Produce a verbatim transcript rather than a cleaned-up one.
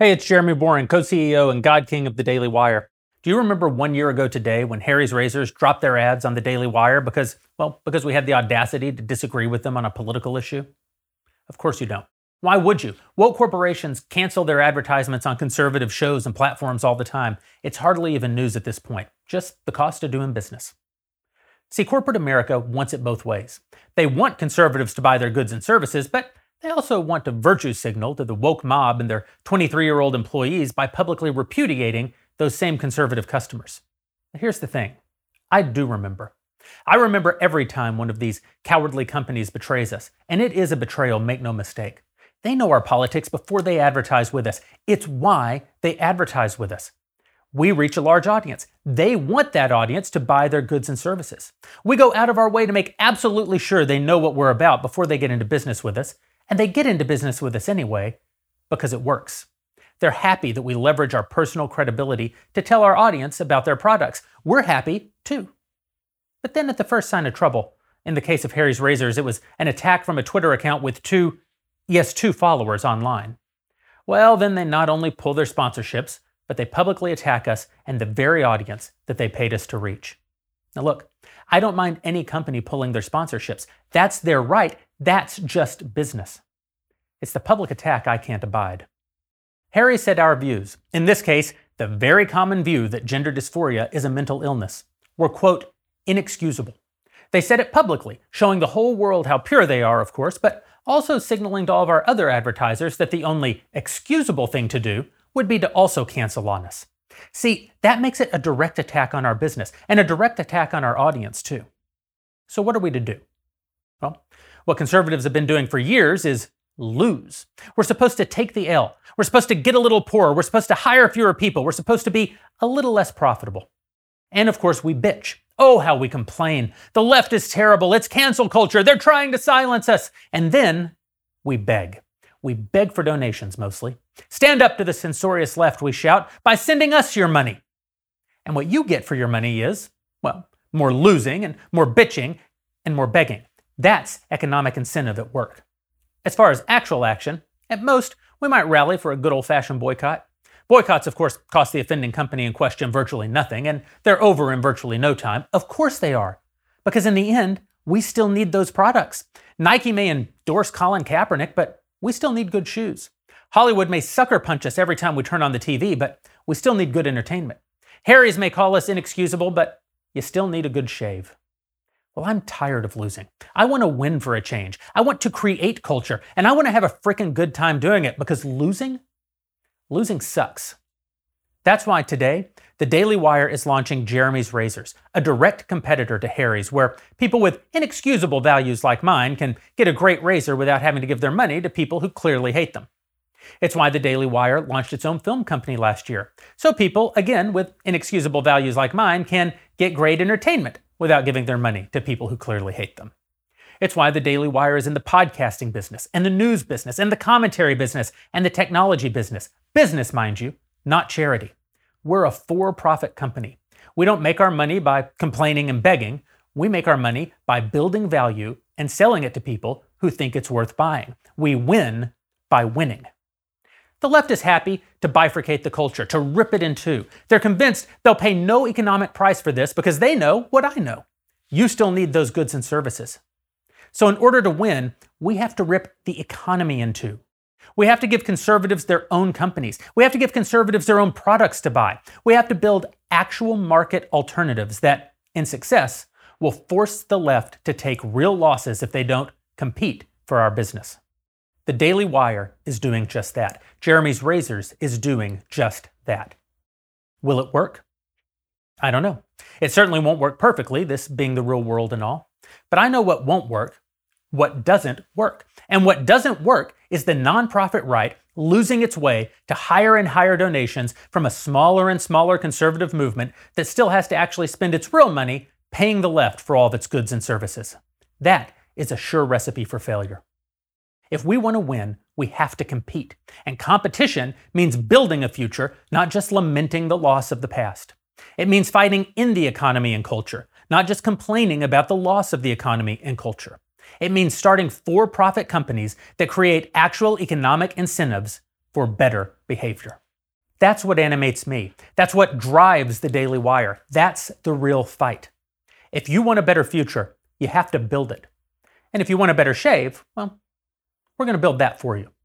Hey, it's Jeremy Boreing, co-C E O and God King of The Daily Wire. Do you remember one year ago today when Harry's Razors dropped their ads on The Daily Wire because, well, because we had the audacity to disagree with them on a political issue? Of course you don't. Why would you? Woke corporations cancel their advertisements on conservative shows and platforms all the time. It's hardly even news at this point, just the cost of doing business. See, corporate America wants it both ways. They want conservatives to buy their goods and services, but they also want to virtue signal to the woke mob and their twenty-three-year-old employees by publicly repudiating those same conservative customers. Now, here's the thing. I do remember. I remember every time one of these cowardly companies betrays us, and it is a betrayal, make no mistake. They know our politics before they advertise with us. It's why they advertise with us. We reach a large audience. They want that audience to buy their goods and services. We go out of our way to make absolutely sure they know what we're about before they get into business with us, and they get into business with us anyway because it works. They're happy that we leverage our personal credibility to tell our audience about their products. We're happy too. But then at the first sign of trouble, in the case of Harry's Razors, it was an attack from a Twitter account with two, yes, two followers online. Well, then they not only pull their sponsorships, but they publicly attack us and the very audience that they paid us to reach. Now look, I don't mind any company pulling their sponsorships. That's their right. That's just business. It's the public attack I can't abide. Harry said our views, in this case, the very common view that gender dysphoria is a mental illness, were, quote, inexcusable. They said it publicly, showing the whole world how pure they are, of course, but also signaling to all of our other advertisers that the only excusable thing to do would be to also cancel on us. See, that makes it a direct attack on our business and a direct attack on our audience, too. So what are we to do? Well, what conservatives have been doing for years is lose. We're supposed to take the L. We're supposed to get a little poorer. We're supposed to hire fewer people. We're supposed to be a little less profitable. And of course, we bitch. Oh, how we complain. The left is terrible. It's cancel culture. They're trying to silence us. And then we beg. We beg for donations, mostly. Stand up to the censorious left, we shout, by sending us your money. And what you get for your money is, well, more losing and more bitching and more begging. That's economic incentive at work. As far as actual action, at most, we might rally for a good old-fashioned boycott. Boycotts, of course, cost the offending company in question virtually nothing, and they're over in virtually no time. Of course they are. Because in the end, we still need those products. Nike may endorse Colin Kaepernick, but we still need good shoes. Hollywood may sucker punch us every time we turn on the T V, but we still need good entertainment. Harry's may call us inexcusable, but you still need a good shave. Well, I'm tired of losing. I want to win for a change. I want to create culture, and I want to have a freaking good time doing it because losing, losing sucks. That's why today, The Daily Wire is launching Jeremy's Razors, a direct competitor to Harry's, where people with inexcusable values like mine can get a great razor without having to give their money to people who clearly hate them. It's why The Daily Wire launched its own film company last year, so people, again, with inexcusable values like mine, can get great entertainment without giving their money to people who clearly hate them. It's why The Daily Wire is in the podcasting business, and the news business, and the commentary business, and the technology business. Business, mind you, not charity. We're a for-profit company. We don't make our money by complaining and begging. We make our money by building value and selling it to people who think it's worth buying. We win by winning. The left is happy to bifurcate the culture, to rip it in two. They're convinced they'll pay no economic price for this because they know what I know. You still need those goods and services. So in order to win, we have to rip the economy in two. We have to give conservatives their own companies. We have to give conservatives their own products to buy. We have to build actual market alternatives that, in success, will force the left to take real losses if they don't compete for our business. The Daily Wire is doing just that. Jeremy's Razors is doing just that. Will it work? I don't know. It certainly won't work perfectly, this being the real world and all. But I know what won't work, what doesn't work. And what doesn't work is the nonprofit right losing its way to higher and higher donations from a smaller and smaller conservative movement that still has to actually spend its real money paying the left for all of its goods and services. That is a sure recipe for failure. If we want to win, we have to compete. And competition means building a future, not just lamenting the loss of the past. It means fighting in the economy and culture, not just complaining about the loss of the economy and culture. It means starting for-profit companies that create actual economic incentives for better behavior. That's what animates me. That's what drives the Daily Wire. That's the real fight. If you want a better future, you have to build it. And if you want a better shave, well, we're going to build that for you.